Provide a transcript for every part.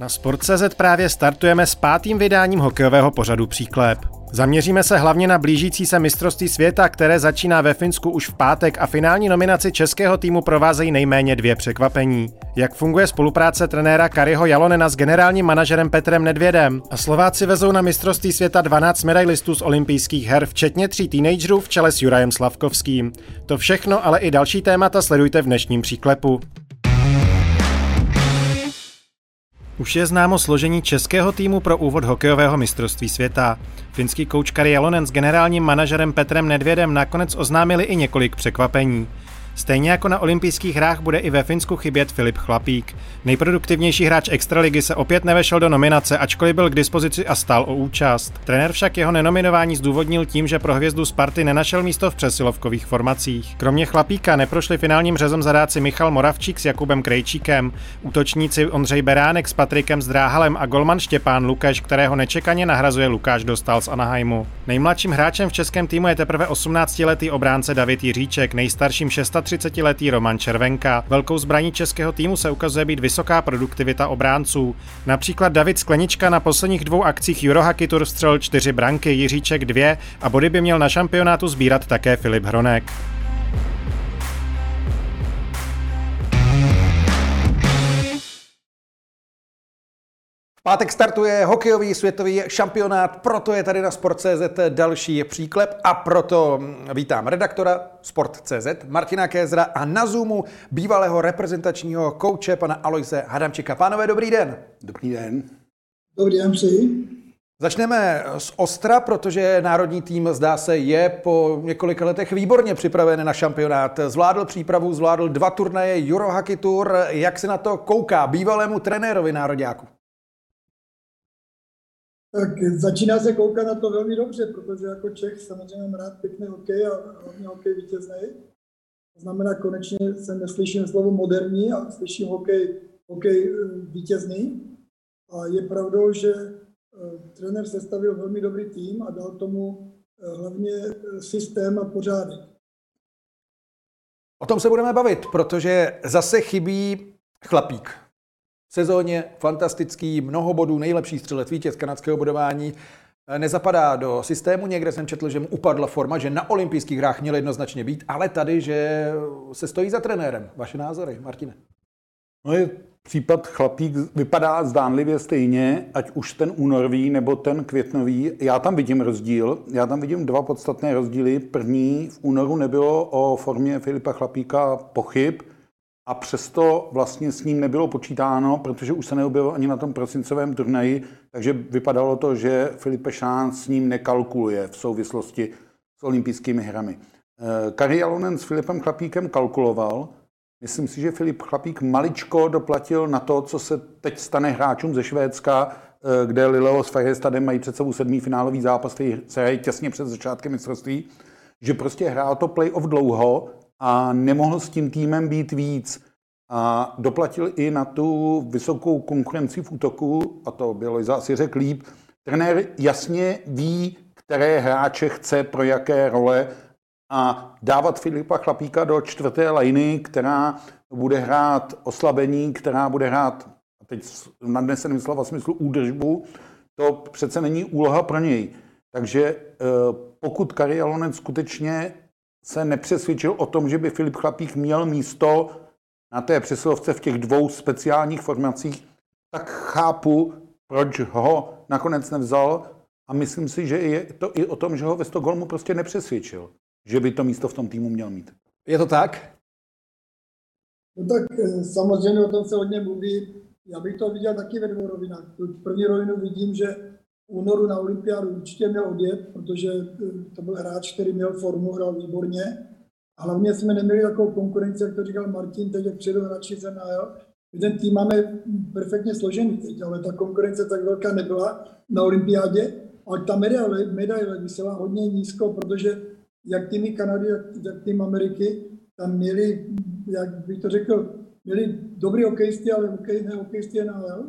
Na Sport.cz právě startujeme s 5. vydáním hokejového pořadu Příklep. Zaměříme se hlavně na blížící se mistrovství světa, které začíná ve Finsku už v pátek a finální nominaci českého týmu provázejí nejméně 2 překvapení. Jak funguje spolupráce trenéra Kariho Jalonena s generálním manažerem Petrem Nedvědem? A Slováci vezou na mistrovství světa 12 medailistů z olympijských her, včetně 3 teenagerů v čele s Jurajem Slafkovským. To všechno, ale i další témata sledujte v dnešním Příklepu. Už je známo složení českého týmu pro úvod hokejového mistrovství světa. Finský kouč Kari Jalonen s generálním manažerem Petrem Nedvědem nakonec oznámili i několik překvapení. Stejně jako na olympijských hrách bude i ve Finsku chybět Filip Chlapík. Nejproduktivnější hráč extraligy se opět nevešel do nominace, ačkoliv byl k dispozici a stál o účast. Trenér však jeho nenominování zdůvodnil tím, že pro hvězdu Sparty nenašel místo v přesilovkových formacích. Kromě Chlapíka neprošli finálním řezem zadáci Michal Moravčík s Jakubem Krejčíkem, útočníci Ondřej Beránek s Patrikem Zdráhalem a golman Štěpán Lukáš, kterého nečekaně nahrazuje Lukáš Dostál z Anaheimu. Nejmladším hráčem v českém týmu je teprve 18letý obránce David Jiříček, nejstarším 30letý Roman Červenka. Velkou zbraní českého týmu se ukazuje být vysoká produktivita obránců. Například David Sklenička na posledních 2 akcích Euro Hockey Tour vstřelil 4 branky, Jiříček 2 a body by měl na šampionátu sbírat také Filip Hronek. Pátek startuje hokejový světový šampionát, proto je tady na Sport.cz další Příklep a proto vítám redaktora Sport.cz Martina Kézra a na Zoomu bývalého reprezentačního kouče pana Alojze Hadamčika. Pánové, dobrý den. Dobrý den. Dobrý den, přeji. Začneme z Ostra, protože národní tým, zdá se, je po několika letech výborně připraven na šampionát. Zvládl přípravu, zvládl 2 turnaje Euro Hockey Tour. Jak se na to kouká bývalému trenérovi nároďáku? Tak začíná se koukat na to velmi dobře, protože jako Čech samozřejmě mám rád pěkný hokej a hlavně hokej vítěznej. To znamená, konečně se neslyším slovo moderní a slyším hokej vítězný. A je pravdou, že trenér sestavil velmi dobrý tým a dal tomu hlavně systém a pořádek. O tom se budeme bavit, protože zase chybí Chlapík. Sezóně fantastický, mnoho bodů, nejlepší střelec, vítěz kanadského bodování. Nezapadá do systému, někde jsem četl, že mu upadla forma, že na olympijských hrách měl jednoznačně být, ale tady, že se stojí za trenérem. Vaše názory, Martine? No je případ Chlapík, vypadá zdánlivě stejně, ať už ten únorový nebo ten květnový. Já tam vidím rozdíl, já tam vidím 2 podstatné rozdíly. První, v únoru nebylo o formě Filipa Chlapíka pochyb, a přesto vlastně s ním nebylo počítáno, protože už se neobjevil ani na tom prosincovém turnaji, takže vypadalo to, že Filip Pešán s ním nekalkuluje v souvislosti s olympijskými hrami. Kari Jalonen s Filipem Chlapíkem kalkuloval. Myslím si, že Filip Chlapík maličko doplatil na to, co se teď stane hráčům ze Švédska, kde Lilleo s Farstadem mají před sebou 7. finálový zápas, který se hrají těsně před začátkem mistrovství, že prostě hrál to play-off dlouho, a nemohl s tím týmem být víc. A doplatil i na tu vysokou konkurenci v útoku, a to bylo asi řekl líp. Trenér jasně ví, které hráče chce, pro jaké role. A dávat Filipa Chlapíka do 4. lajny, která bude hrát oslabení, která bude hrát, a teď nadneseným slova smyslu, údržbu, to přece není úloha pro něj. Takže pokud Kari Jalonen skutečně se nepřesvědčil o tom, že by Filip Chlapík měl místo na té přesilovce v těch 2 speciálních formacích, tak chápu, proč ho nakonec nevzal a myslím si, že je to i o tom, že ho ve Stockholmu prostě nepřesvědčil, že by to místo v tom týmu měl mít. Je to tak? No tak samozřejmě o tom se hodně mluví. Já bych to viděl taky ve 2 rovinách. V první rovinu vidím, že únoru na olympiádu určitě měl odjet, protože to byl hráč, který měl formu, hrál výborně. A hlavně jsme neměli takovou konkurenci, jak to říkal Martin, teď jak přijedou hráči z NHL. Ten tým máme perfektně složený teď, ale ta konkurence tak velká nebyla na olympiádě. Ale ta medaile vysela hodně nízko, protože jak týmy Kanady, jak tým Ameriky, tam měli, jak bych to řekl, měli dobrý hokejisti, ale ne hokejisti NHL.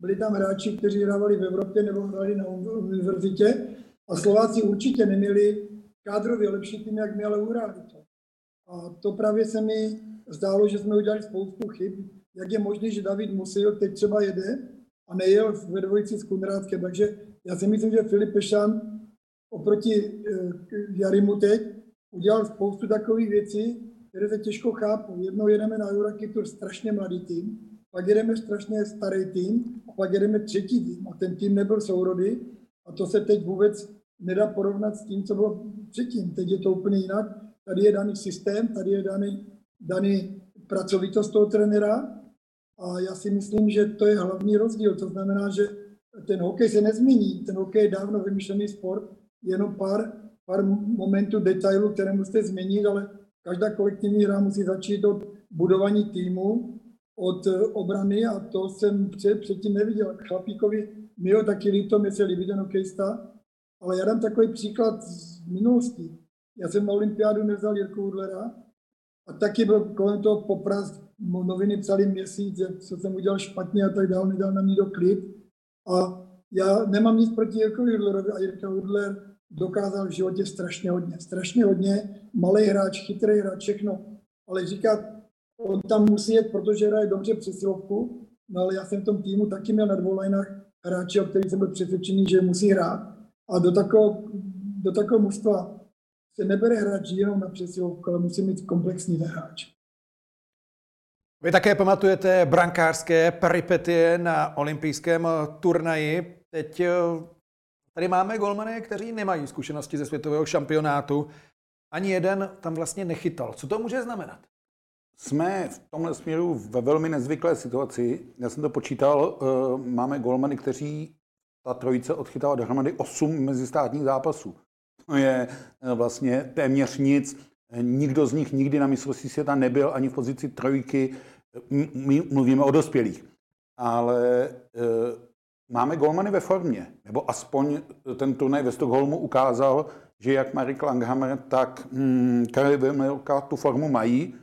Byli tam hráči, kteří hrávali v Evropě nebo hráli na univerzitě a Slováci určitě neměli kádrově lepší tým, jak měli Urálito. A to právě se mi zdálo, že jsme udělali spoustu chyb. Jak je možné, že David Musil teď třeba jede a nejel ve dvojici s Kunrádským, takže já si myslím, že Filip Pešán oproti Jarimu teď udělal spoustu takových věcí, které se těžko chápu. Jednou jedeme na Euro Hockey Tour strašně mladý tým, pak jedeme strašně starý tým a pak jedeme třetí tým a ten tým nebyl sourodý a to se teď vůbec nedá porovnat s tím, co bylo předtím. Teď je to úplně jinak. Tady je daný systém, tady je daný pracovitost toho trenéra a já si myslím, že to je hlavní rozdíl. To znamená, že ten hokej se nezmění. Ten hokej je dávno vymyšlený sport, jenom pár momentů, detailů, které musíte změnit, ale každá kolektivní hra musí začít od budování týmu, od obrany a to jsem předtím neviděl. Chlapíkovi mi ho taky líto, mě se líbí ten hokejista, ale já dám takový příklad z minulosti. Já jsem na olympiádu nevzal Jirku Hudlera a taky byl kolem toho popras, noviny psali měsíc, co jsem udělal špatně a tak dál, nedal na mě do klid. A já nemám nic proti Jirkovi Hudlerovi a Jirka Hudler dokázal v životě strašně hodně, malý hráč, chytrý hráč, všechno, ale říkat, on tam musí jet, protože hraje dobře přesilovku, no ale já jsem v tom týmu taky měl na dvou lineách hráče, o kterých jsem byl přesvědčený, že musí hrát a do takového mužstva se nebere hráč jenom na přesilovku, ale musí mít komplexní hráč. Vy také pamatujete brankářské peripetie na olympijském turnaji. Teď tady máme golmany, kteří nemají zkušenosti ze světového šampionátu. Ani jeden tam vlastně nechytal. Co to může znamenat? Jsme v tomhle směru ve velmi nezvyklé situaci. Já jsem to počítal, máme golmany, kteří ta trojice odchytala dohromady 8 mezistátních zápasů. To je vlastně téměř nic. Nikdo z nich nikdy na mistrovství světa nebyl ani v pozici trojky. My mluvíme o dospělých. Ale máme golmany ve formě, nebo aspoň ten turnaj ve Stockholmu ukázal, že jak Marek Langhamer, tak Karel Vejmelka tu formu mají.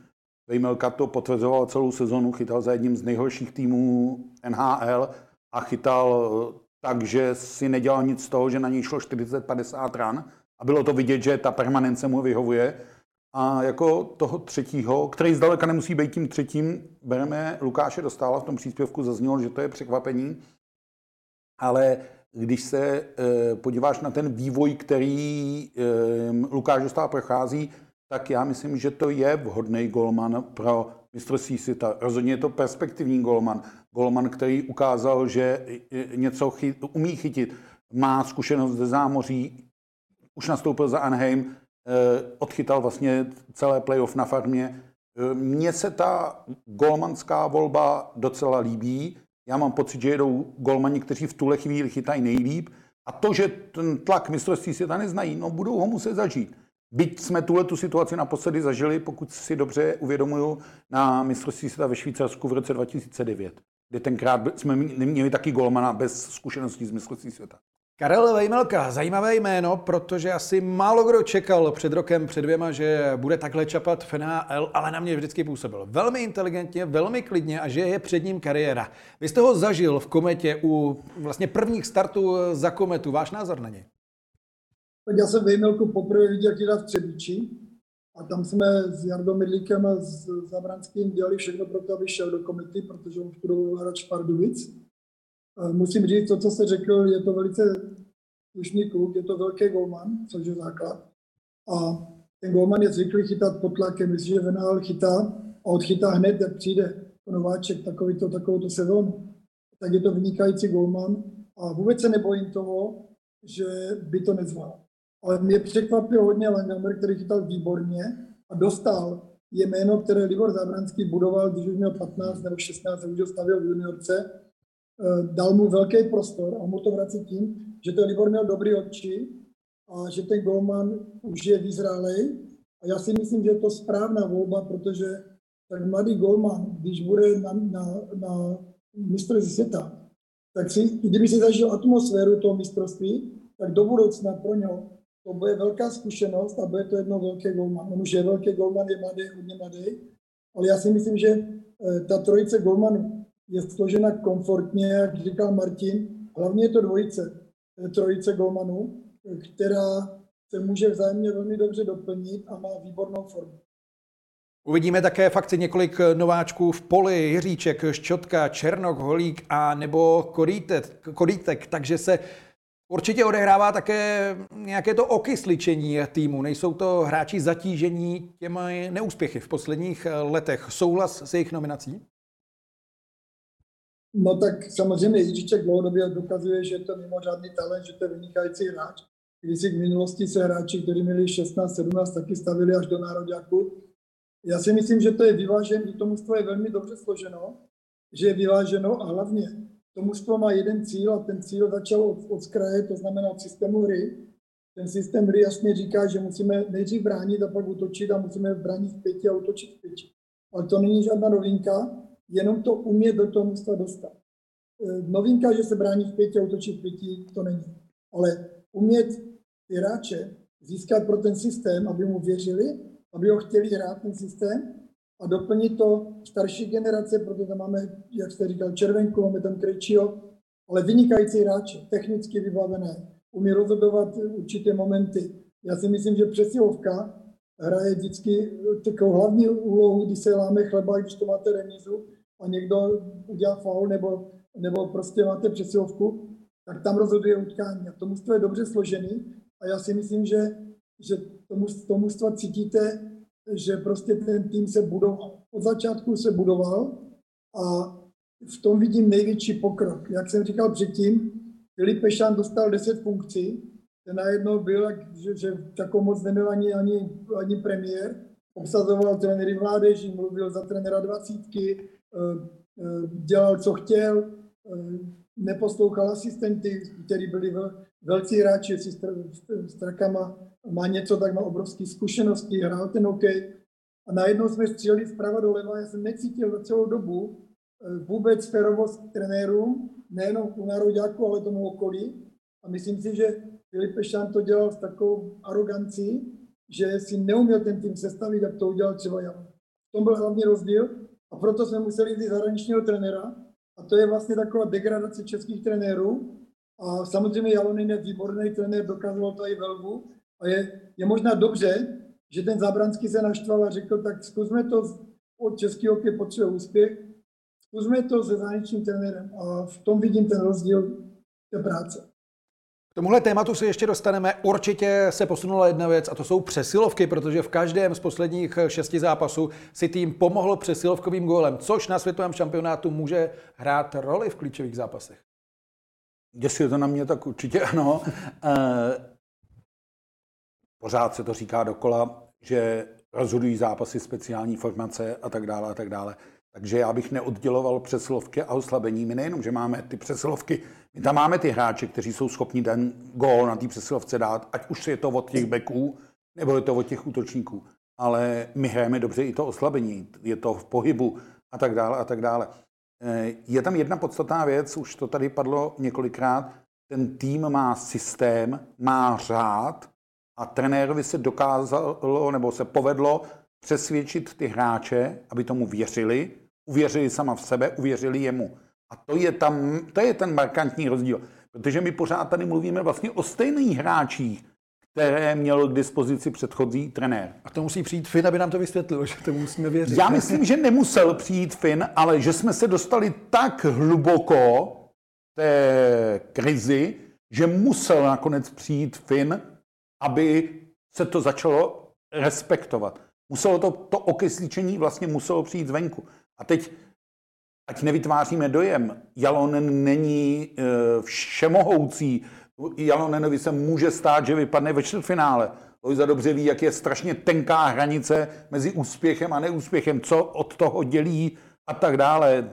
Vejmelka to potvrzoval celou sezonu, chytal za jedním z nejhorších týmů NHL a chytal tak, že si nedělal nic z toho, že na něj šlo 40-50 ran a bylo to vidět, že ta permanence mu vyhovuje. A jako toho třetího, který zdaleka nemusí být tím třetím, bereme Lukáše Dostála, v tom příspěvku zaznělo, že to je překvapení. Ale když se podíváš na ten vývoj, který Lukáš Dostál prochází, tak já myslím, že to je vhodný golman pro mistrovství světa. Rozhodně je to perspektivní golman. Golman, který ukázal, že něco umí chytit. Má zkušenost ze zámoří, už nastoupil za Anaheim, odchytal vlastně celé playoff na farmě. Mně se ta golmanská volba docela líbí. Já mám pocit, že jedou golmani, kteří v tuhle chvíli chytají nejlíp. A to, že ten tlak mistrovství světa neznají, no budou ho muset zažít. Byť jsme tuhletu situaci naposledy zažili, pokud si dobře uvědomuju, na mistrovství světa ve Švýcarsku v roce 2009, kde tenkrát jsme měli taky golmana bez zkušeností z mistrovství světa. Karel Vejmelka, zajímavé jméno, protože asi málo kdo čekal před rokem, před dvěma, že bude takhle čapat v NHL, ale na mě vždycky působil velmi inteligentně, velmi klidně a že je před ním kariéra. Vy jste ho zažil v Kometě u vlastně prvních startů za Kometu. Váš názor na něj? Tak já jsem Vejmelku poprvé viděl, jak dělat v Třebíči a tam jsme s Jardou Midlíkem a s Zábranským dělali všechno pro to, aby šel do Komety, protože on studoval hráč Pardubic. Musím říct, to, co jste řekl, je to velice slušný kluk, je to velký golman, což je základ. A ten golman je zvyklý chytat pod tlakem, myslím, že Venál chytá a odchytá hned, jak přijde nováček takovouto sezónu. Tak je to vynikající golman a vůbec se nebojím toho, že by to nezval. Ale mě překvapil hodně Langhamer, který chytal výborně a Dostál je jméno, které Libor Zábranský budoval, když už měl 15 nebo 16, když ho stavil v juniorce. Dal mu velký prostor a mu to vrací tím, že ten Libor měl dobrý oči a že ten golman už je vyzrálej. A já si myslím, že je to správná volba, protože ten mladý golman, když bude na mistrovství světa, tak kdyby si zažil atmosféru toho mistrovství, tak do budoucna pro něho to bude velká zkušenost a bude to jedno velký golman. On už je velký golman, je mladý, hodně mladý, ale já si myslím, že ta trojice golmanů je složena komfortně, jak říkal Martin, hlavně je to trojice golmanů, která se může vzájemně velmi dobře doplnit a má výbornou formu. Uvidíme také fakci několik nováčků v poli, Jiříček, Ščotka, Černok, Holík a nebo Korýtek, takže se určitě odehrává také nějaké to okysličení týmu. Nejsou to hráči zatížení těmi neúspěchy v posledních letech. Souhlas s jejich nominací? No tak samozřejmě Jiříček dlouhodobě dokazuje, že je to mimořádný talent, že to je vynikající hráč. Když si v minulosti se hráči, kteří měli 16-17, taky stavili až do nároďáku. Já si myslím, že to je vyváženo, to mužstvo je velmi dobře složeno, že je vyváženo a hlavně to mužstvo má jeden cíl a ten cíl začal od kraje, to znamená od systému hry. Ten systém hry jasně říká, že musíme nejdřív bránit a pak útočit a musíme bránit v pěti a útočit v pěti. Ale to není žádná novinka, jenom to umět do toho mužstva dostat. Novinka, že se brání v pěti a útočit v pěti, to není. Ale umět ty hráče získat pro ten systém, aby mu věřili, aby ho chtěli hrát ten systém a doplnit to starší generace, protože tam máme, jak jste říkal, Červenku, máme tam Krejčího, ale vynikající hráče, technicky vybavené, umí rozhodovat určité momenty. Já si myslím, že přesilovka hraje vždycky takovou hlavní úlohu, když se láme chleba, když to máte remízu a někdo udělá faul nebo prostě máte přesilovku, tak tam rozhoduje utkání. A to mužstvo je dobře složený a já si myslím, že to mužstvo cítíte, že prostě ten tým se budoval. Od začátku se budoval a v tom vidím největší pokrok. Jak jsem říkal předtím, Filip Pešán dostal 10 funkcí, ten najednou byl, že takovou moc neměl ani premiér, obsazoval trenéry mládeží, mluvil za trenéra 20, dělal, co chtěl, neposlouchal asistenty, kteří byli velcí hráči s trakama, má něco, tak má obrovské zkušenosti, hrál ten hokej. A najednou jsme stříleli zprava doleva, já jsem necítil za celou dobu vůbec férovost trenérů, nejenom u nároďáku, ale tomu okolí. A myslím si, že Filip Pešán to dělal s takovou arogancí, že si neuměl ten tým sestavit, jak to udělal třeba já. V tom byl hlavní rozdíl a proto jsme museli vzít zahraničního trenéra. A to je vlastně taková degradace českých trenérů. A samozřejmě Jalonen je výborný trenér, dokazoval to i ve Lvu. A je možná dobře, že ten Zábranský se naštval a řekl, tak zkusme to od českého hokeje potřebuje úspěch, zkusme to se zahraničním trenérem. A v tom vidím ten rozdíl té práce. K tomuhle tématu se ještě dostaneme. Určitě se posunula jedna věc a to jsou přesilovky, protože v každém z posledních 6 zápasů si tým pomohl přesilovkovým gólem, což na světovém šampionátu může hrát roli v klíčových zápasech. Jestli je to na mě, tak určitě ano. Pořád se to říká dokola, že rozhodují zápasy speciální formace a tak dále. Takže já bych neodděloval přesilovky a oslabení. My nejenom, že máme ty přesilovky, my tam máme ty hráče, kteří jsou schopni ten gól na té přesilovce dát, ať už je to od těch beků, nebo je to od těch útočníků. Ale my hrajeme dobře i to oslabení, je to v pohybu a tak dále. Je tam jedna podstatná věc, už to tady padlo několikrát, ten tým má systém, má řád a trenérovi se dokázalo, nebo se povedlo přesvědčit ty hráče, aby tomu věřili, uvěřili sama v sebe, uvěřili jemu. A to je ten markantní rozdíl, protože my pořád tady mluvíme vlastně o stejných hráčích, které měl k dispozici předchozí trenér. A to musí přijít Fin, aby nám to vysvětlil, že tomu musíme věřit. Já myslím, že nemusel přijít Fin, ale že jsme se dostali tak hluboko té krizi, že musel nakonec přijít Fin, aby se to začalo respektovat. Muselo to okysličení vlastně muselo přijít zvenku. A teď, ať nevytváříme dojem, Jalonen není všemohoucí. Jalonenovi se může stát, že vypadne ve čtvrtfinále. Alojza dobře ví, jak je strašně tenká hranice mezi úspěchem a neúspěchem, co od toho dělí a tak dále.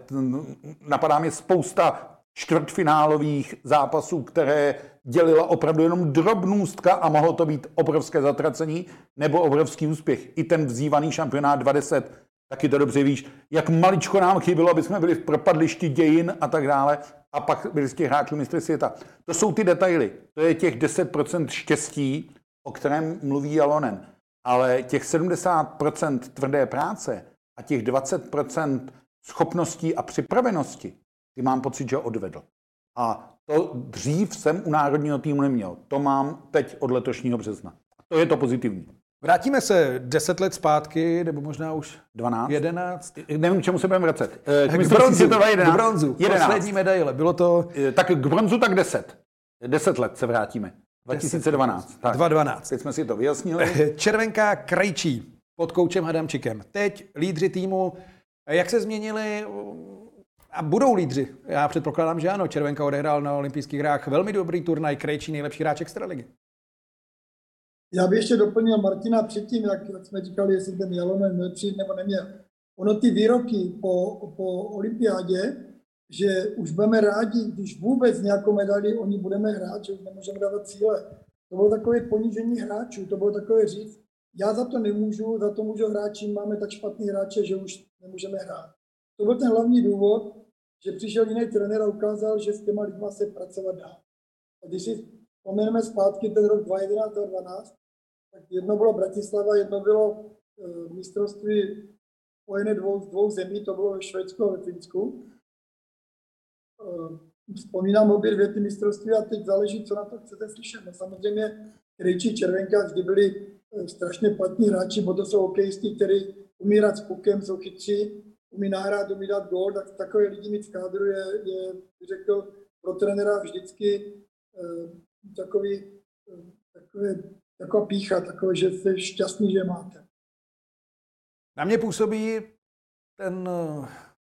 Napadá mě spousta čtvrtfinálových zápasů, které dělila opravdu jenom drobnůstka a mohlo to být obrovské zatracení nebo obrovský úspěch. I ten vzývaný šampionát 20, taky to dobře víš, jak maličko nám chybilo, aby jsme byli v propadlišti dějin a tak dále a pak byli z těch hráčů mistry světa. To jsou ty detaily, to je těch 10% štěstí, o kterém mluví Jalonen. Ale těch 70% tvrdé práce a těch 20% schopností a připravenosti, ty mám pocit, že odvedl. A to dřív jsem u národního týmu neměl. To mám teď od letošního března. A to je to pozitivní. Vrátíme se 10 let zpátky, nebo možná už 12. 11. Nevím, čemu se budeme vracet. K bronzu. K bronzu. Poslední medaile. Bylo to... Tak k bronzu tak 10. 10 let se vrátíme. 2012. Tak. 2012. Teď jsme si to vyjasnili. Červenka, Krejčí pod koučem Hadamczikem. Teď lídři týmu. Jak se změnili a budou lídři? Já předpokládám, že ano. Červenka odehrál na olympijských hrách velmi dobrý turnaj. Krejčí nejlepší hráč extraligy. Já bych ještě doplnil Martina předtím, jak jsme říkali, jestli ten Jalonen měl přijít nebo neměl. Ono ty výroky po olympiádě, že už budeme rádi, když vůbec nějakou medaili oni budeme hrát, že už nemůžeme dávat cíle. To bylo takové ponížení hráčů, to bylo takové říct, já za to nemůžu, za to můžu hráči, máme tak špatný hráče, že už nemůžeme hrát. To byl ten hlavní důvod, že přišel jiný trenér a ukázal, že s těma lidma se pracovat dá. A když si vzpomeneme zpátky ten rok 2011 a 2012, tak jedno bylo Bratislava, jedno bylo mistrovství spojené dvou zemí, to bylo ve Švédsku a ve Finsku. Vzpomínám obě dvě ty mistrovství a teď záleží, co na to chcete slyšet. No, samozřejmě Krejčí, Červenka vždy byli strašně platní hráči, bo to jsou hokejisti, kteří umí hrát s pukem, jsou chytří, umí nahrát, umí dát gól, tak takové lidi mít v kádru je řekl, pro trenéra vždycky taková pícha, takové, že jste šťastný, že máte. Na mě působí ten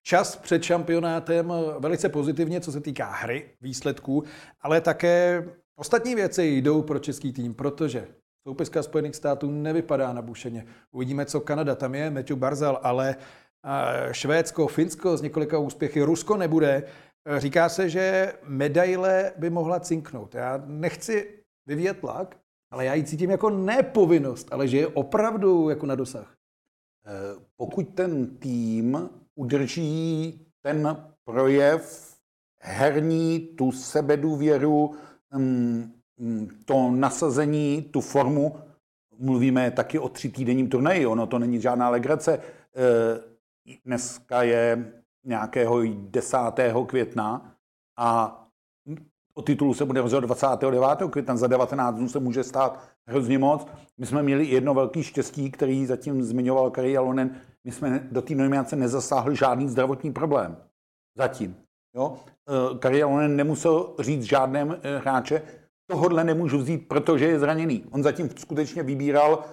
čas před šampionátem velice pozitivně, co se týká hry, výsledků, ale také ostatní věci jdou pro český tým, protože soupeřka Spojených států nevypadá na bušeně. Uvidíme, co Kanada, tam je Matthew Barzal, ale Švédsko, Finsko s několika úspěchy, Rusko nebude. Říká se, že medaile by mohla cinknout. Já nechci vyvíjet tlak, ale já ji cítím jako nepovinnost, ale že je opravdu jako na dosah. Pokud ten tým udrží ten projev herní, tu sebedůvěru, to nasazení, tu formu, mluvíme taky o 3týdenním turnaji, ono to není žádná legrace. Dneska je nějakého 10. května a o titulu se bude rozhodovat 29. května, za 19 dnů se může stát hrozně moc. My jsme měli jedno velké štěstí, který zatím zmiňoval Kari Jalonen. My jsme do té nominace nezasáhli žádný zdravotní problém. Zatím. Jo? Kari Jalonen nemusel říct žádném hráče, tohodle nemůžu vzít, protože je zraněný. On zatím skutečně vybíral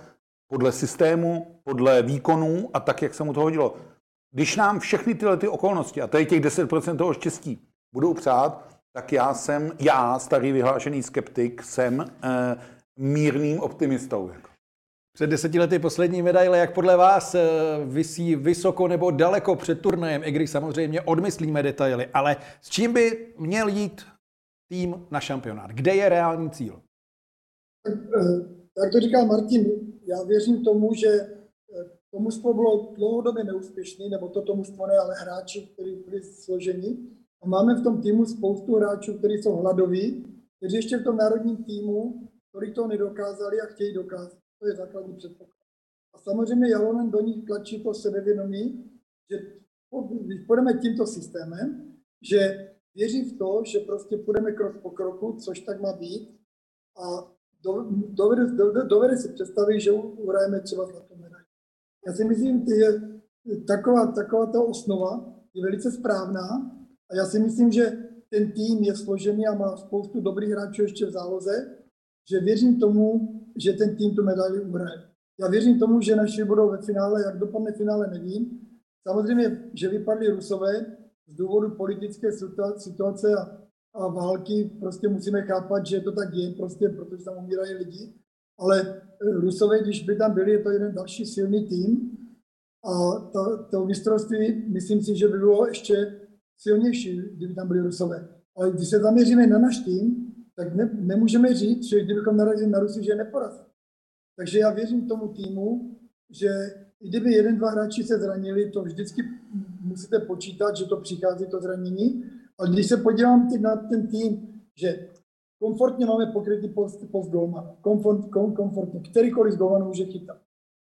podle systému, podle výkonů a tak, jak se mu to hodilo. Když nám všechny tyhle ty okolnosti, a to je těch 10% toho štěstí, budou přát, tak já starý vyhlášený skeptik, jsem mírným optimistou. Před 10 lety poslední medaile, jak podle vás visí vysoko nebo daleko před turnajem, i když samozřejmě odmyslíme detaily, ale s čím by měl jít tým na šampionát? Kde je reálný cíl? Tak to říkal Martin, já věřím tomu, že to mužstvo bylo dlouhodobě neúspěšný, nebo to mužstvo ne, ale hráči, kteří byli složeni. A máme v tom týmu spoustu hráčů, kteří jsou hladoví, kteří ještě v tom národním týmu, kteří to nedokázali a chtějí dokázat. To je základní předpoklad. A samozřejmě Jalonen do nich tlačí to sebevědomí, že když půjdeme tímto systémem, že věří v to, že prostě půjdeme krok po kroku, což tak má být, a dovede si představit, že uhrajeme třeba zlatou medaili. Já si myslím, že taková ta osnova je velice správná a já si myslím, že ten tým je složený a má spoustu dobrých hráčů ještě v záloze, že věřím tomu, že ten tým tu medaili uhraje. Já věřím tomu, že naši budou ve finále, jak dopadne finále, nevím. Samozřejmě, že vypadli Rusové z důvodu politické situace a války, prostě musíme chápat, že to tak je, prostě, protože tam umírají lidi. Ale Rusové, když by tam byli, je to jeden další silný tým a to mistrovství, myslím si, že by bylo ještě silnější, kdyby tam byli Rusové. Ale když se zaměříme na náš tým, tak nemůžeme říct, že kdybychom narazili na Rusy, že neporazí. Takže já věřím tomu týmu, že i kdyby jeden, dva hráči se zranili, to vždycky musíte počítat, že to přichází, to zranění. Ale když se podívám teď na ten tým, že komfortně máme pokrytý post golmana. Komfortně. Kterýkoliv z golmanů může chytat.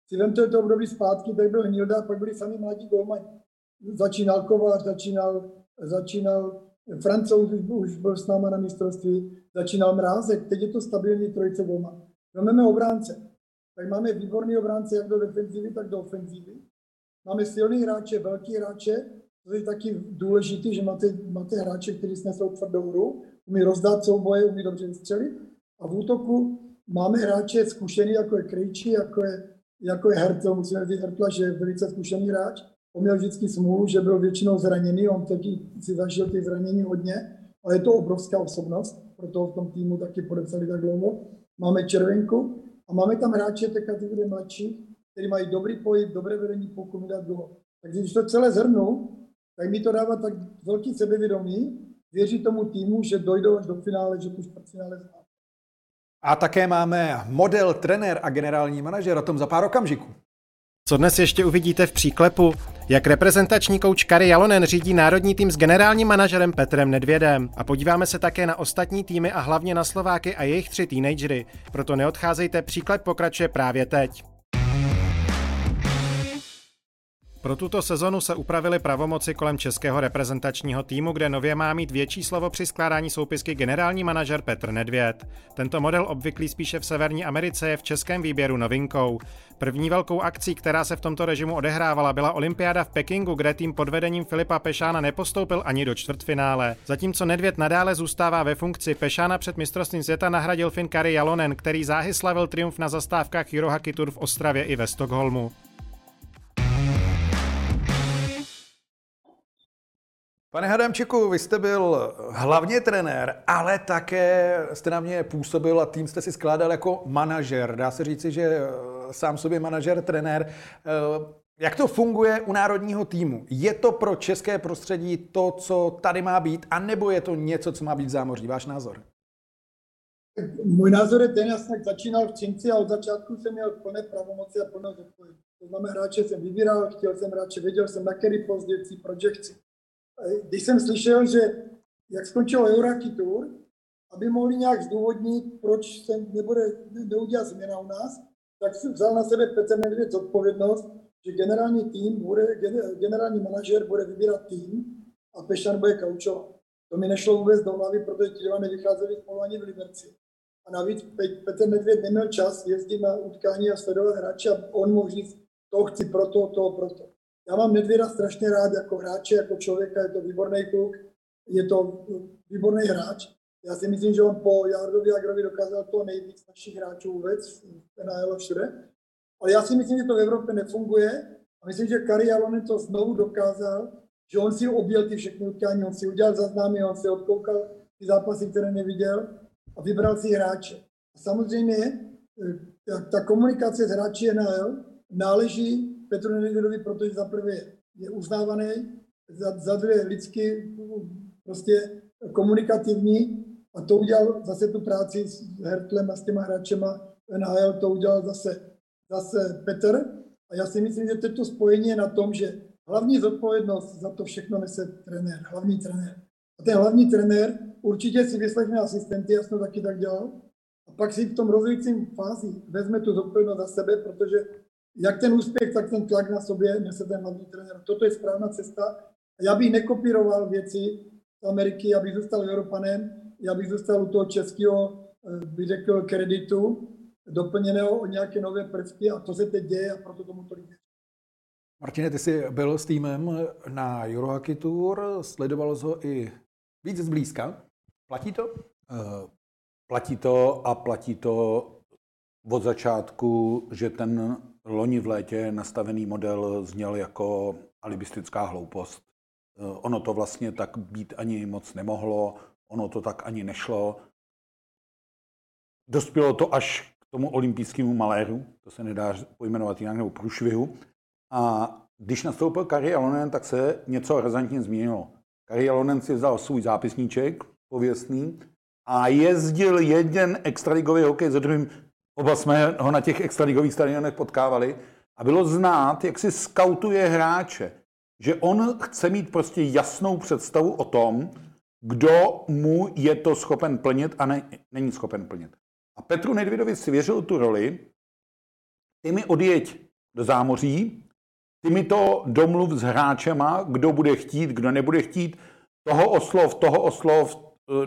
Si vemte to období zpátky, tak byl Hnilda, pak byli sami mladí golmani. Začínal Kovář, začínal Francouz, už byl s náma na mistrovství, začínal Mrázek, teď je to stabilní trojice golmanů. Máme obránce. tak máme výborný obránce jak do defenzivy, tak do ofenzivy. Máme silný hráče, velký hráče, to je taky důležité, že máte hráče, kteří snesou tvrdou hru, umí rozdat souboje, umí dobře vystřelit. A v útoku máme hráče zkušený, jako je Krejčí, jako je Hertel, musíme říct Hertla, že je velice zkušený hráč. On měl vždycky smůlu, že byl většinou zraněný, on taky si zažil ty zranění hodně, ale je to obrovská osobnost, proto v tom týmu taky podepsali tak dlouho. Máme Červenku a máme tam hráče, teďka ty bude mladší, kteří mají dobrý pohyb, dobré vedení puku, mi dát dlouho. Takže když to celé zhrnu, tak mi to dává tak velký sebevědomí, věří tomu týmu, že dojdou až do finále, že už čtvrtfinále zná. A také máme model, trenér a generální manažer, o tom za pár okamžiků. Co dnes ještě uvidíte v Příklepu? Jak reprezentační kouč Kari Jalonen řídí národní tým s generálním manažerem Petrem Nedvědem. A podíváme se také na ostatní týmy a hlavně na Slováky a jejich 3 teenagery. Proto neodcházejte, Příklep pokračuje právě teď. Pro tuto sezonu se upravily pravomoci kolem českého reprezentačního týmu, kde nově má mít větší slovo při skládání soupisky generální manažer Petr Nedvěd. Tento model obvyklý spíše v Severní Americe je v českém výběru novinkou. První velkou akcí, která se v tomto režimu odehrávala, byla olympiáda v Pekingu, kde tým pod vedením Filipa Pešána nepostoupil ani do čtvrtfinále. Zatímco Nedvěd nadále zůstává ve funkci, Pešána před mistrovstvím světa nahradil Fin Kari Jalonen, který záhy slavil triumf na zastávkách Euro Hockey Tour v Ostravě i ve Stockholmu. Pane Hadamčiku, vy jste byl hlavně trenér, ale také jste na mě působil a tým jste si skládal jako manažer. Dá se říci, že sám sobě manažer, trenér. Jak to funguje u národního týmu? Je to pro české prostředí to, co tady má být, anebo je to něco, co má být v zámoří? Váš názor? Můj názor je ten, já jsem začínal v Třinci a od začátku jsem měl plné pravomoci a plnou zodpovědnost. To znamená, hráče jsem vybíral, chtěl jsem hráče, věděl jsem, na který pozici chci, proč chci. Když jsem slyšel, že jak skončil Euro Hockey Tour, aby mohli nějak zdůvodnit, proč se neudělá změna u nás, tak jsem vzal na sebe Petr Nedvěd zodpovědnost, že generální manažer bude vybírat tým a Pešan bude koučovat. To mi nešlo vůbec do hlavy, protože ti dva nevycházeli spolu ani v Liberci. A navíc Petr Nedvěd neměl čas jezdit na utkání a sledovat hráče a on mohl říct, toho chci proto, toho proto. Já mám Nedvěda strašně rád jako hráče, jako člověka, je to výborný kluk, je to výborný hráč. Já si myslím, že on po Jardovi Agrovi dokázal to nejvíc našich hráčů vůbec, NHL a všude. Ale já si myslím, že to v Evropě nefunguje a myslím, že Kari Jalonen to znovu dokázal, že on si objel ty všechny utkání, on si udělal záznamy, on si odkoukal ty zápasy, které neviděl a vybral si hráče. A samozřejmě ta komunikace s hráči NHL náleží Petru Nedvědovi, protože za prvé je uznávaný, za druhé lidsky prostě komunikativní a to udělal zase tu práci s Hertlem a s těma hráčema NHL, to udělal zase Petr a já si myslím, že toto spojení je na tom, že hlavní zodpovědnost za to všechno nese trenér, hlavní trenér. A ten hlavní trenér určitě si vyslechne asistenty, já jsem to taky tak dělal a pak si v tom rozvíjícím fázi vezme tu zodpovědnost za sebe, protože jak ten úspěch, tak ten tlak na sobě nese ten hlavní trenér. Toto je správná cesta. Já bych nekopíroval věci z Ameriky, já bych zůstal Evropanem, já bych zůstal u toho českého, bych řekl, kreditu, doplněného o nějaké nové prvky a to se teď děje a proto tomu to líbí. Martine, ty jsi byl s týmem na Euro Hockey Tour, sledoval jsi ho i víc zblízka. Platí to? Platí to a platí to od začátku, že ten loni v létě nastavený model zněl jako alibistická hloupost. Ono to vlastně tak být ani moc nemohlo, ono to tak ani nešlo. Dospělo to až k tomu olympijskému maléru, to se nedá pojmenovat jinak, nebo průšvihu. A když nastoupil Kari Jalonen, tak se něco razantně změnilo. Kari Jalonen si vzal svůj zápisníček pověstný a jezdil jeden extraligový hokej za druhým. Oba jsme ho na těch extraligových stadionech potkávali a bylo znát, jak si skautuje hráče, že on chce mít prostě jasnou představu o tom, kdo mu je to schopen plnit a není schopen plnit. A Petru Nedvědovi svěřil tu roli, ty mi odjeď do zámoří, ty mi to domluv s hráčema, kdo bude chtít, kdo nebude chtít, toho oslov,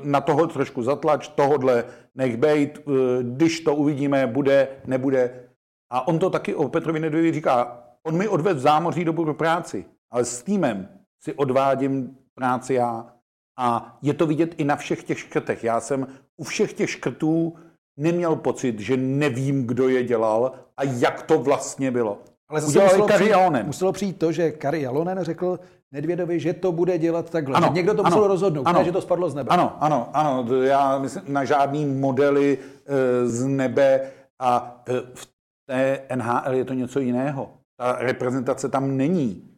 na toho trošku zatlač, tohodle nech bejt, když to uvidíme, bude, nebude. A on to taky o Petrovi Nedvědovi říká, on mi odvez v zámoří dobu pro práci, ale s týmem si odvádím práci já. A je to vidět i na všech těch škrtech. Já jsem u všech těch škrtů neměl pocit, že nevím, kdo je dělal a jak to vlastně bylo. Ale zase muselo přijít to, že Kari Jalonen řekl Nedvědovi, že to bude dělat takhle. Ano, někdo to musel rozhodnout, ne, že to spadlo z nebe. Ano. Já myslím, na žádný modely z nebe a v té NHL je to něco jiného. Ta reprezentace tam není.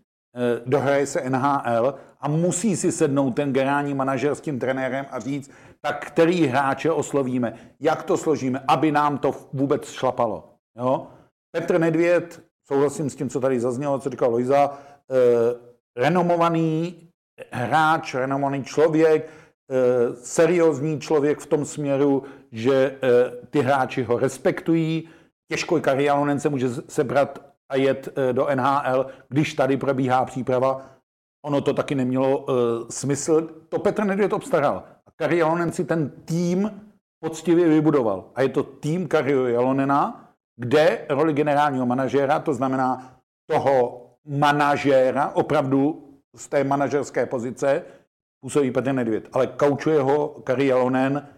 Dohraje se NHL a musí si sednout ten generální manažer s tím trenérem a říct, tak který hráče oslovíme, jak to složíme, aby nám to vůbec šlapalo. Jo? Petr Nedvěd, souhlasím s tím, co tady zaznělo, co říkala Lojza, renomovaný hráč, renomovaný člověk, seriózní člověk v tom směru, že ty hráči ho respektují. Těžko Kari Jalonen se může sebrat a jet do NHL, když tady probíhá příprava. Ono to taky nemělo smysl. To Petr Nedvěd obstaral. Kari Jalonen si ten tým poctivě vybudoval. A je to tým Kari Jalonena, kde roli generálního manažéra, to znamená toho manažéra, opravdu z té manažerské pozice, působí Petr Nedvěd. Ale koučuje ho Kari Jalonen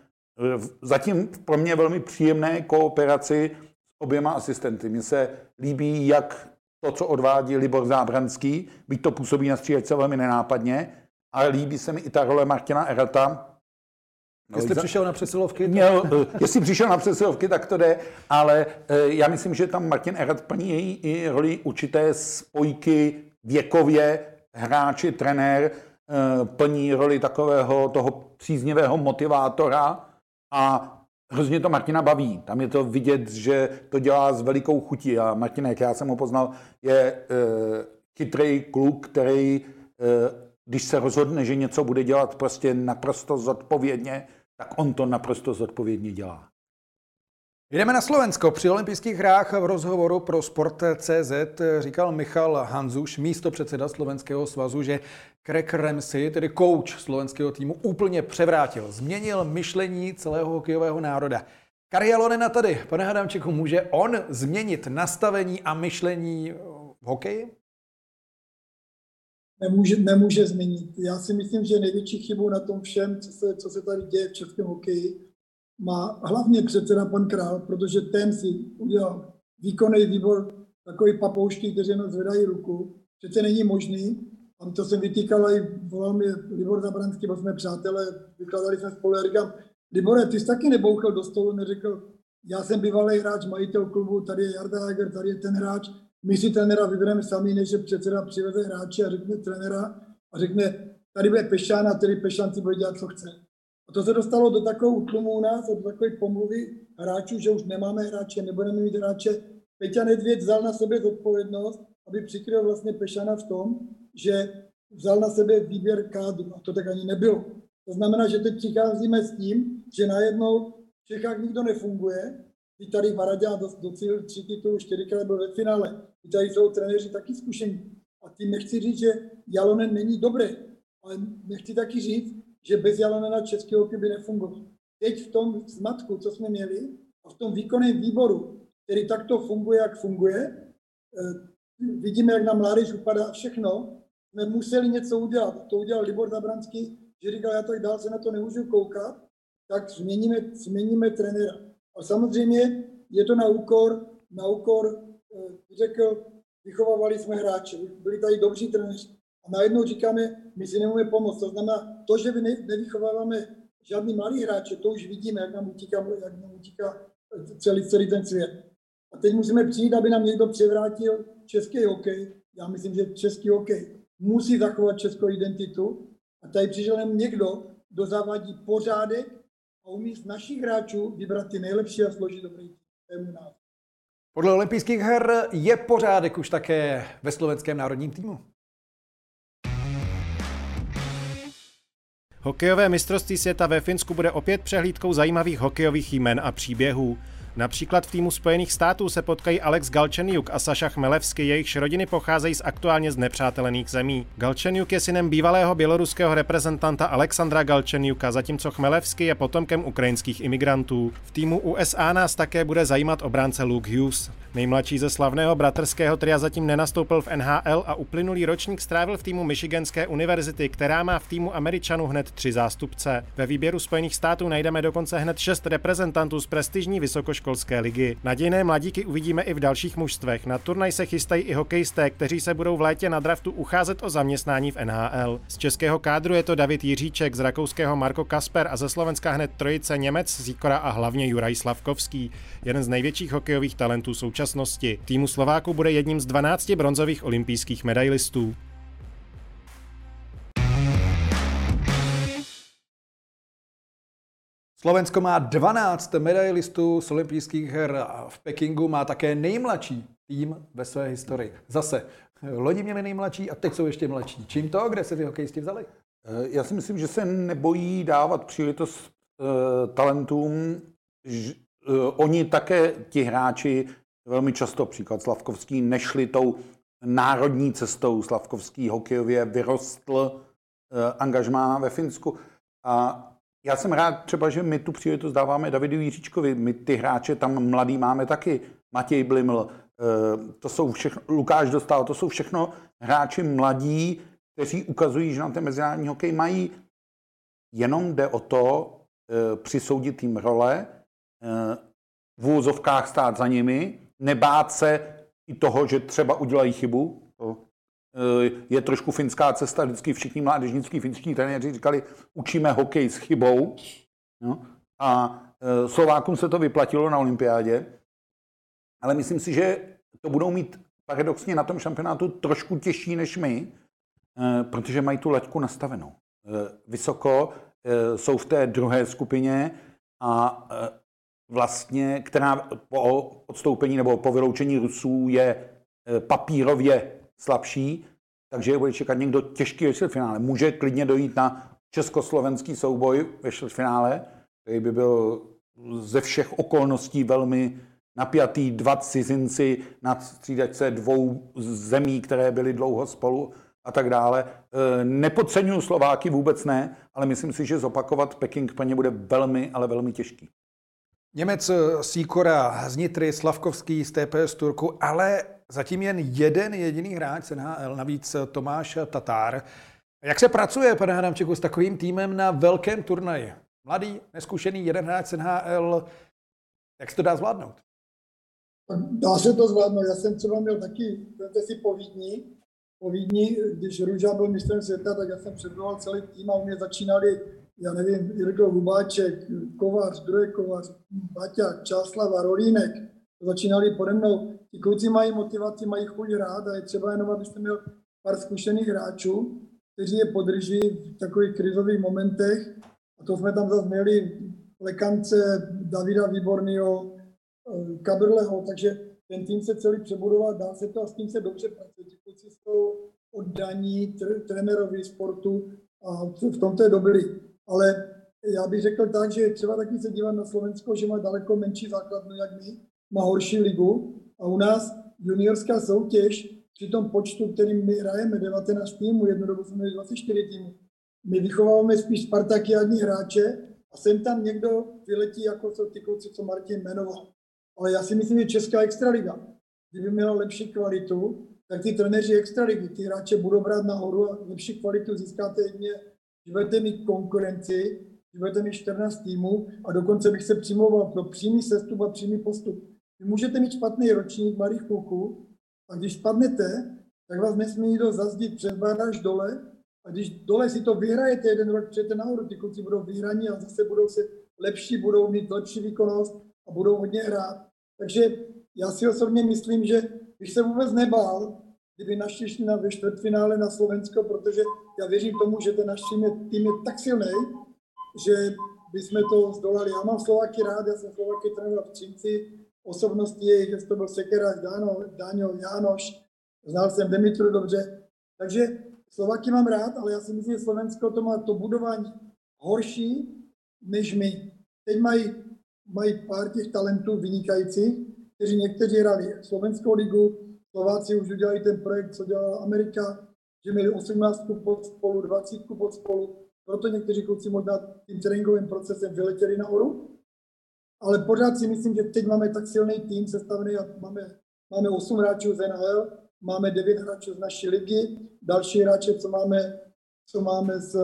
zatím pro mě velmi příjemné kooperaci s oběma asistenty. Mně se líbí, jak to, co odvádí Libor Zábranský, byť to působí na stříhačce velmi nenápadně, ale líbí se mi i ta role Martina Erata. Jestli přišel na přesilovky, tak to jde, ale já myslím, že tam Martin Erat plní i roli určité spojky věkově, hráči, trenér, plní roli takového toho příznivého motivátora a hrozně to Martina baví. Tam je to vidět, že to dělá s velikou chutí a Martin, jak já jsem ho poznal, je chytrý kluk, který když se rozhodne, že něco bude dělat prostě naprosto zodpovědně, tak on to naprosto zodpovědně dělá. Jdeme na Slovensko. Při olympijských hrách v rozhovoru pro Sport.cz říkal Michal Hanzuš, místopředseda Slovenského svazu, že Craig Ramsey, tedy kouč slovenského týmu, úplně převrátil, změnil myšlení celého hokejového národa. Kari Jalonena tady, pane Hadamčiku, může on změnit nastavení a myšlení v hokeji? Nemůže změnit. Já si myslím, že největší chybou na tom všem, co se tady děje v českém hokeji, má hlavně předseda pan Král, protože ten si udělal výkonný výbor takový papouští, kteří jenom zvedají ruku. Přece není možný. A to jsem vytýkal a volal mi Libor Zabranský, bo jsme přátelé, vykládali jsme spolu a říkám, Libore, ty jsi taky nebouchal do stolu, neřekl, já jsem bývalý hráč, majitel klubu, tady je Jarda Jager, tady je ten hráč, my si trenéra vybereme sami, než že předseda přiveze hráče a řekne trenéra a řekne, tady bude Pešán a tady Pešán si bude dělat, co chce. A to se dostalo do takového útlumu u nás, od takové pomluvy hráčů, že už nemáme hráče, nebudeme mít hráče. Peťa Nedvěd vzal na sebe zodpovědnost, aby přikryl vlastně Pešána v tom, že vzal na sebe výběr kádru. A to tak ani nebylo. To znamená, že teď přicházíme s tím, že najednou v Čechách nikdo nefunguje, i tady Varaďa docílil 3 titulů, 4krát byl ve finále. I tady jsou trenéři taky zkušení. A tím nechci říct, že Jalonen není dobrý, ale nechci taky říct, že bez Jalonena český hokej by nefungoval. Teď v tom zmatku, co jsme měli, a v tom výkonném výboru, který takto funguje, jak funguje, vidíme, jak nám mládež upadá všechno, jsme museli něco udělat. To udělal Libor Zabranský, že říkal, já tak dál se na to nemůžu koukat, tak změníme trenéra. A samozřejmě je to na úkor řekl, vychovávali jsme hráče, byli tady dobří trenéři. A najednou říkáme, my si nemůžeme pomoct. To znamená, to, že nevychováváme žádný malý hráče, to už vidíme, jak nám utíká celý ten svět. A teď musíme přijít, aby nám někdo převrátil český hokej. Já myslím, že český hokej musí zachovat českou identitu. A tady přišel jen někdo, kdo zavádí pořádek, a umí z našich hráčů vybrat ty nejlepší a složit dobrý tým. Podle olympijských her je pořádek už také ve slovenském národním týmu. Hokejové mistrovství světa ve Finsku bude opět přehlídkou zajímavých hokejových jmen a příběhů. Například v týmu Spojených států se potkají Alex Galchenyuk a Saša Chmelevsky, jejichž rodiny pocházejí z aktuálně znepřátelených zemí. Galchenyuk je synem bývalého běloruského reprezentanta Alexandra Galchenyuka, zatímco Chmelevsky je potomkem ukrajinských imigrantů. V týmu USA nás také bude zajímat obránce Luke Hughes. Nejmladší ze slavného bratrského tria zatím nenastoupil v NHL a uplynulý ročník strávil v týmu Michiganské univerzity, která má v týmu Američanů hned 3 zástupce. Ve výběru Spojených států najdeme dokonce hned 6 reprezentantů z prestižní vysokoškolské ligy. Nadějné mladíky uvidíme i v dalších mužstvech. Na turnaj se chystají i hokejisté, kteří se budou v létě na draftu ucházet o zaměstnání v NHL. Z českého kádru je to David Jiříček, z rakouského Marko Kasper a ze Slovenska hned trojice Němec, Zíkora a hlavně Juraj Slafkovský, jeden z největších hokejových talentů současnosti. Týmu Slováku bude jedním z 12 bronzových olympijských medailistů. Slovensko má 12 medailistů z olympijských her a v Pekingu má také nejmladší tým ve své historii. Zase, loni měli nejmladší a teď jsou ještě mladší. Čím to? Kde se ty hokejisti vzali? Já si myslím, že se nebojí dávat příležitost talentům. Oni také, ti hráči, velmi často, příklad Slafkovský, nešli tou národní cestou. Slafkovský hokejově vyrostl angažmá ve Finsku. A já jsem rád třeba, že my tu příležitost dáváme Davidu Jiříčkovi. My ty hráče tam mladý máme taky. Matěj Bliml, to jsou všechno, Lukáš Dostál, to jsou všechno hráči mladí, kteří ukazují, že na ten mezinárodní hokej mají. Jenom jde o to přisoudit jim role, v úvozovkách stát za nimi, nebát se i toho, že třeba udělají chybu. Je trošku finská cesta, vždycky všichni mládežnický finští trenéři říkali, učíme hokej s chybou. No. A Slovákům se to vyplatilo na olympiádě. Ale myslím si, že to budou mít paradoxně na tom šampionátu trošku těžší než my, protože mají tu laťku nastavenou. Vysoko jsou v té druhé skupině, a vlastně, která po odstoupení nebo po vyloučení Rusů je papírově slabší, takže je bude čekat někdo těžký ve čtvrtfinále. Může klidně dojít na československý souboj ve čtvrtfinále, který by byl ze všech okolností velmi napjatý. 2 cizinci na střídačce 2 zemí, které byly dlouho spolu a tak dále. Nepodceňuji Slováky, vůbec ne, ale myslím si, že zopakovat Peking pro ně bude velmi, ale velmi těžký. Němec Sýkora z Nitry, Slafkovský z TPS Turku, ale zatím jen jeden jediný hráč z NHL, navíc Tomáš Tatár. Jak se pracuje, pane Hadamčiku, s takovým týmem na velkém turnaji? Mladý, neskušený, jeden hráč z NHL. Jak se to dá zvládnout? Dá se to zvládnout. Já jsem třeba měl taky, vemte si po Vídni, když Růža byl mistrem světa, tak já jsem předvoval celý tým a u mě začínali, já nevím, Jirko Hubáček, Kovář, druhý Kovář, Baťák, Čáslava, Rolínek. Začínali pode mnou. Ti kluci mají motivaci, mají chuť hrát a je třeba jenom, abyste měl pár zkušených hráčů, kteří je podrží v takových krizových momentech. A to jsme tam zase měli Lekance, Davida Výborného, Kabrleho, takže ten tým se celý přebudoval, dá se to a s tím se dobře pracuje. Ti kluci jsou oddaní trenérovi sportu a v tom to je dobrý. Ale já bych řekl tak, že třeba taky se dívat na Slovensko, že má daleko menší základnu jak my, má horší ligu a u nás juniorská soutěž při tom počtu, kterým my hrajeme, 19 týmů, jednu dobu jsme měli 24 týmů. My vychováváme spíš spartakiádní hráče a sem tam někdo vyletí, jako jsou ty kluci, co Martin jmenoval. Ale já si myslím, že česká extraliga, kdyby měla lepší kvalitu, tak ty trenéři extraligy, ty hráče budou brát nahoru a lepší kvalitu získáte jedině, že budete mít konkurenci, že budete mít 14 týmů a dokonce bych se přimlouval pro přímý sestup a přímý postup. Vy můžete mít špatný ročník malých kluků a když spadnete, tak vás nesmí nikdo zazdit přes baráž dole a když dole si to vyhrajete jeden rok, přijete nahoru, ty kluci budou vyhraní a zase budou se lepší, budou mít lepší výkonnost a budou hodně hrát. Takže já si osobně myslím, že bych se vůbec nebál, kdyby naši šli ve čtvrtfinále na Slovensko, protože já věřím tomu, že ten náš tým je tak silný, že bychom to zdolali. Já mám Slováky rád, já jsem Slováky trénoval v Třinci, osobnosti jejich, jestli to byl Sekerař, Dáňo, Jánoš, znal jsem Demitru dobře. Takže Slováky mám rád, ale já si myslím, že Slovensko to má to budování horší než my. Teď mají mají pár těch talentů vynikajících, kteří někteří hráli slovenskou ligu, Slováci už udělali ten projekt, co dělala Amerika, že měli 18 pod spolu, 20 pod spolu, proto někteří kluci možná tím tréninkovým procesem vyletěli nahoru, ale pořád si myslím, že teď máme tak silný tým sestavený a máme 8 hráčů z NHL, máme 9 hráčů z naší ligy, další hráče, co máme z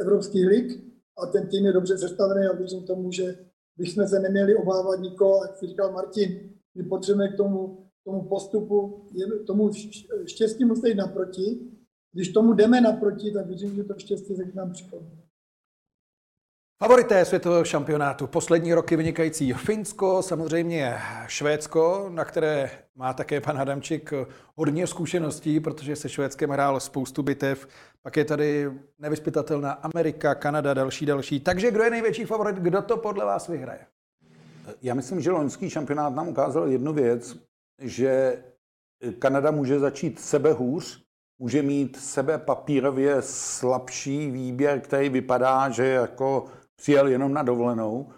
evropských lig a ten tým je dobře sestavený a věřím tomu, že bychom se neměli obávat nikoho, jak si říkal Martin, my potřebujeme k tomu postupu, tomu štěstí musí jít naproti. Když tomu jdeme naproti, tak věřím, že to štěstí se k nám přichodí. Favorité světového šampionátu. Poslední roky vynikající Finsko, samozřejmě Švédsko, na které má také pan Hadamczik hodně zkušeností, protože se Švédskem hrál spoustu bitev. Pak je tady nevyzpytatelná Amerika, Kanada, další. Takže kdo je největší favorit? Kdo to podle vás vyhraje? Já myslím, že loňský šampionát nám ukázal jednu věc, že Kanada může začít sebe hůř, může mít sebe papírově slabší výběr, který vypadá, že jako přijel jenom na dovolenou,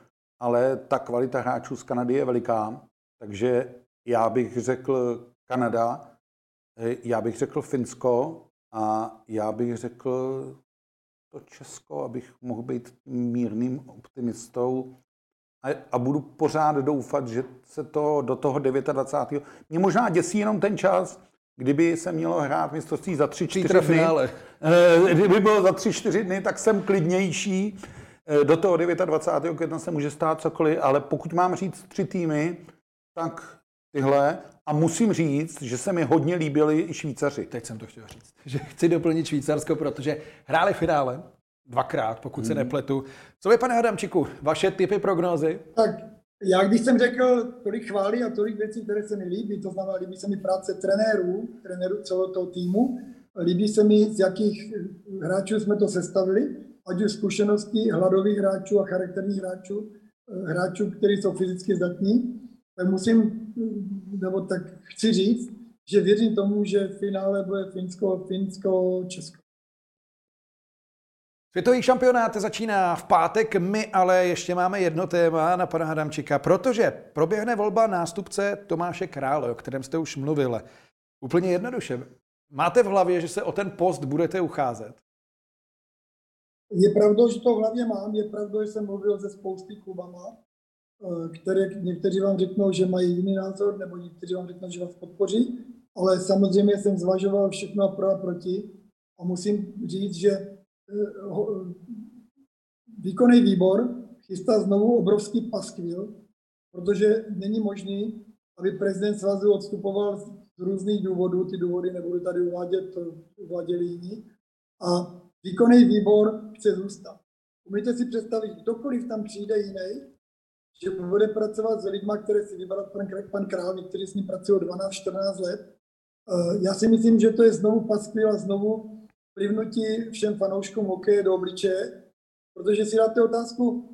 ale ta kvalita hráčů z Kanady je veliká, takže já bych řekl Kanada, já bych řekl Finsko a já bych řekl to Česko, abych mohl být mírným optimistou. A budu pořád doufat, že se to do toho 29. Mě možná děsí jenom ten čas, kdyby se mělo hrát mistrovství za 3-4 dny. Kdyby bylo za 3-4 dny, tak jsem klidnější. Do toho 29. května se může stát cokoliv, ale pokud mám říct 3 týmy, tak tyhle. A musím říct, že se mi hodně líbili i Švýcaři. Teď jsem to chtěl říct, že chci doplnit Švýcarsko, protože hráli finále. Dvakrát, pokud se nepletu. Co je, pane Hadamcziku, vaše typy, prognózy? Tak já, když jsem řekl tolik chválí a tolik věcí, které se mi líbí, to znamená, líbí se mi práce trenérů celého toho týmu, líbí se mi, z jakých hráčů jsme to sestavili, ať už zkušenosti hladových hráčů a charakterních hráčů, kteří jsou fyzicky zdatní, tak chci říct, že věřím tomu, že v finále bude Finsko, Česko. Světový šampionát začíná v pátek, my ale ještě máme jedno téma na pana Hadamczyka, protože proběhne volba nástupce Tomáše Krále, o kterém jste už mluvil. Úplně jednoduše. Máte v hlavě, že se o ten post budete ucházet? Je pravdou, že to v hlavě mám. Je pravdou, že jsem mluvil se spousty klubama, které někteří vám řeknou, že mají jiný názor, nebo někteří vám řeknou, že vás podpoří. Ale samozřejmě jsem zvažoval všechno pro a proti a musím říct, že výkonný výbor chystá znovu obrovský paskvil, protože není možný, aby prezident svazu odstupoval z různých důvodů, ty důvody nebudu tady uváděli jiní, a výkonný výbor chce zůstat. Umíte si představit, kdokoliv tam přijde jiný, že bude pracovat s lidmi, které si vybral pan Král, někteří s ním pracují 12-14 let. Já si myslím, že to je znovu paskvil a znovu plivnutí všem fanouškům hokeje do obličeje, protože si dáte otázku,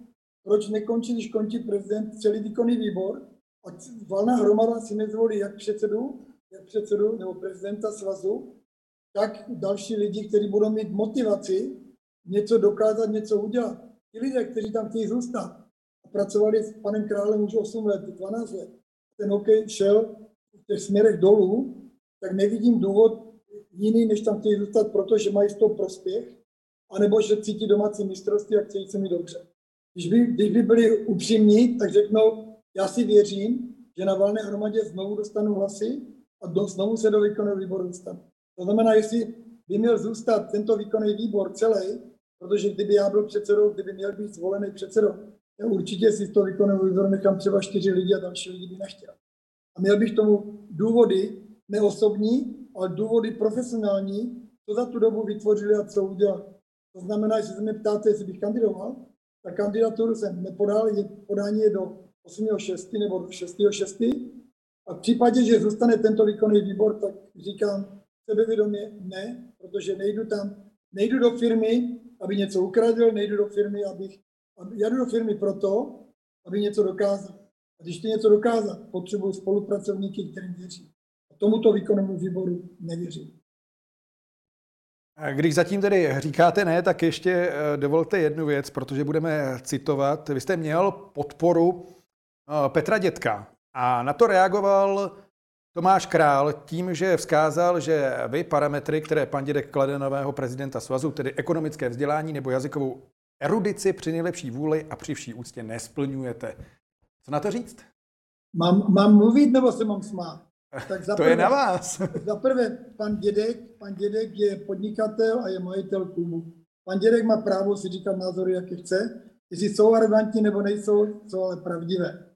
proč nekončí, když končí prezident, celý výkonný výbor a valná hromada si nezvolí jak předsedu nebo prezidenta svazu, tak další lidi, kteří budou mít motivaci něco dokázat, něco udělat. Ti lidé, kteří tam chtějí zůstat a pracovali s panem Králem už 8 let, 12 let, ten hokej šel v těch směrech dolů, tak nevidím důvod jiný, než tam chtějí zůstat, protože mají z toho prospěch, anebo že cítí domácí mistrovství a chtějí se mi dobře. Když by byli upřímní, tak řeknou, já si věřím, že na valné hromadě znovu dostanu hlasy a znovu se do výkonného výboru dostanu. To znamená, jestli by měl zůstat tento výkonný výbor celý, protože kdyby já byl předsedou, kdyby měl být zvolený předsedou, já určitě si z toho výkonného výboru nechám třeba 4 lidi a další lidi by nechtěl. A měl bych tomu důvody neosobní, ale důvody profesionální, co za tu dobu vytvořili a co udělali. To znamená, že se mě ptáte, jestli bych kandidoval, tak kandidaturu jsem nepodal, podání je do 8.6. nebo do 6.6. A v případě, že zůstane tento výkonný výbor, tak říkám sebevědomě ne, protože nejdu do firmy, aby něco ukradl, nejdu do firmy, já jdu do firmy proto, aby něco dokázal. A když ty něco dokázat, potřebuji spolupracovníky, kterým věří. Tomuto výkonnému výboru nevěřím. Když zatím tedy říkáte ne, tak ještě dovolte jednu věc, protože budeme citovat. Vy jste měl podporu Petra Dětka a na to reagoval Tomáš Král tím, že vzkázal, že vy parametry, které pan Dědek klade nového prezidenta svazu, tedy ekonomické vzdělání nebo jazykovou erudici při nejlepší vůli a při vší úctě nesplňujete. Co na to říct? Mám mluvit, nebo se mám smát? Tak to je na vás. Za prvé, pan Dědek je podnikatel a je majitel klubu. Pan Dědek má právo si říkat názory, jaké chce, jestli jsou arrogantní nebo nejsou, jsou ale pravdivé.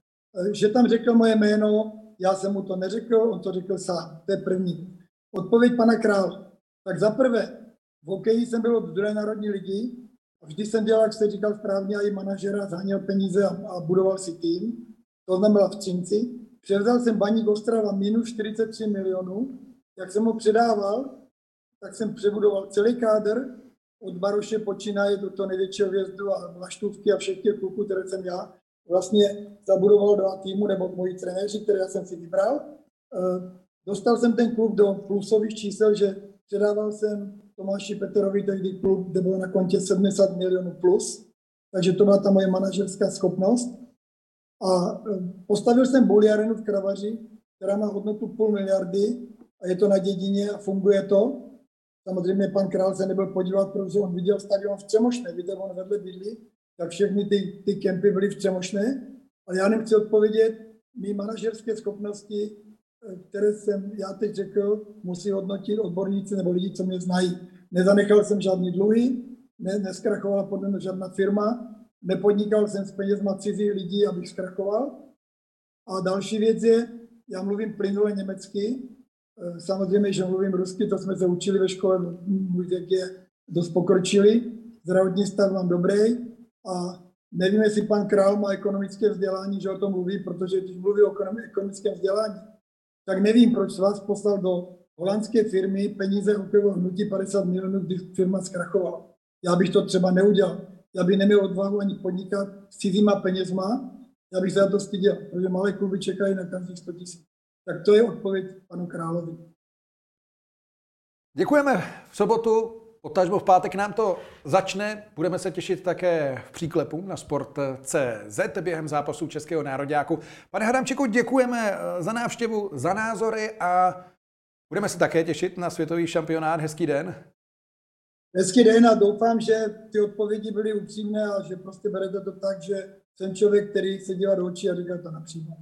Že tam řekl moje jméno, já jsem mu to neřekl, on to řekl sám. To je první. Odpověď pana Krále. Tak za prvé, v hokeji jsem byl od druhé národní ligy a vždy jsem dělal, jak jste říkal správně, a i manažera, zháněl peníze a budoval si tým. To znamená v Třinci. Převzal jsem Baník Ostrava minus 43 milionů. Jak jsem ho předával, tak jsem přebudoval celý kádr. Od Baroše počínaje do toho největšího hvězdu a Vlaštůvky a všech těch kluků, které jsem já vlastně zabudoval dva týmu, nebo moji trenéři, které já jsem si vybral. Dostal jsem ten klub do plusových čísel, že předával jsem Tomáši Peterovi tehdy klub, kde bylo na kontě 70 milionů plus. Takže to byla ta moje manažerská schopnost. A postavil jsem boliarenu v Kravaři, která má hodnotu 500 000 000 a je to na dědině a funguje to. Samozřejmě pan Král se nebyl podívat, protože on viděl stadion v Třemošné, víte, on vedle bydlí, tak všechny ty kempy byly v Třemošné. Ale já nechci odpovědět, mý manažerské schopnosti, které jsem já teď řekl, musí hodnotit odborníci nebo lidi, co mě znají. Nezanechal jsem žádný dluhy, neskrachovala podle mě žádná firma, nepodnikal jsem s penězma cizích lidí, abych zkrachoval. A další věc je, já mluvím plynule německy, samozřejmě, že mluvím rusky, to jsme se učili ve škole, můj věk je dost pokročilý, zdravotní stav mám dobrý a nevím, jestli pan Král má ekonomické vzdělání, že o tom mluví, protože když mluví o ekonomickém vzdělání, tak nevím, proč vás poslal do holandské firmy peníze hokejovému hnutí 50 milionů, když firma zkrachovala. Já bych to třeba neudělal. Já bych neměl odvahu ani podnikat s cizíma penězma, já bych se na to styděl, protože malé kluby čekají na každých 100 000. Tak to je odpověď panu Královi. Děkujeme. V sobotu, potažmo v pátek nám to začne. Budeme se těšit také v příklepu na Sport.cz během zápasu českého nároďáku. Pane Hadamčiku, děkujeme za návštěvu, za názory a budeme se také těšit na světový šampionát. Hezký den. Hezký den a doufám, že ty odpovědi byly upřímné a že prostě berete to tak, že jsem člověk, který se dívá do očí a říká to napřímo.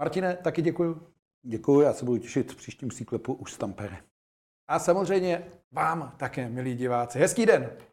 Martine, taky děkuju. Děkuju, já se budu těšit v příštím příklepu už z Tampere. A samozřejmě vám také, milí diváci. Hezký den!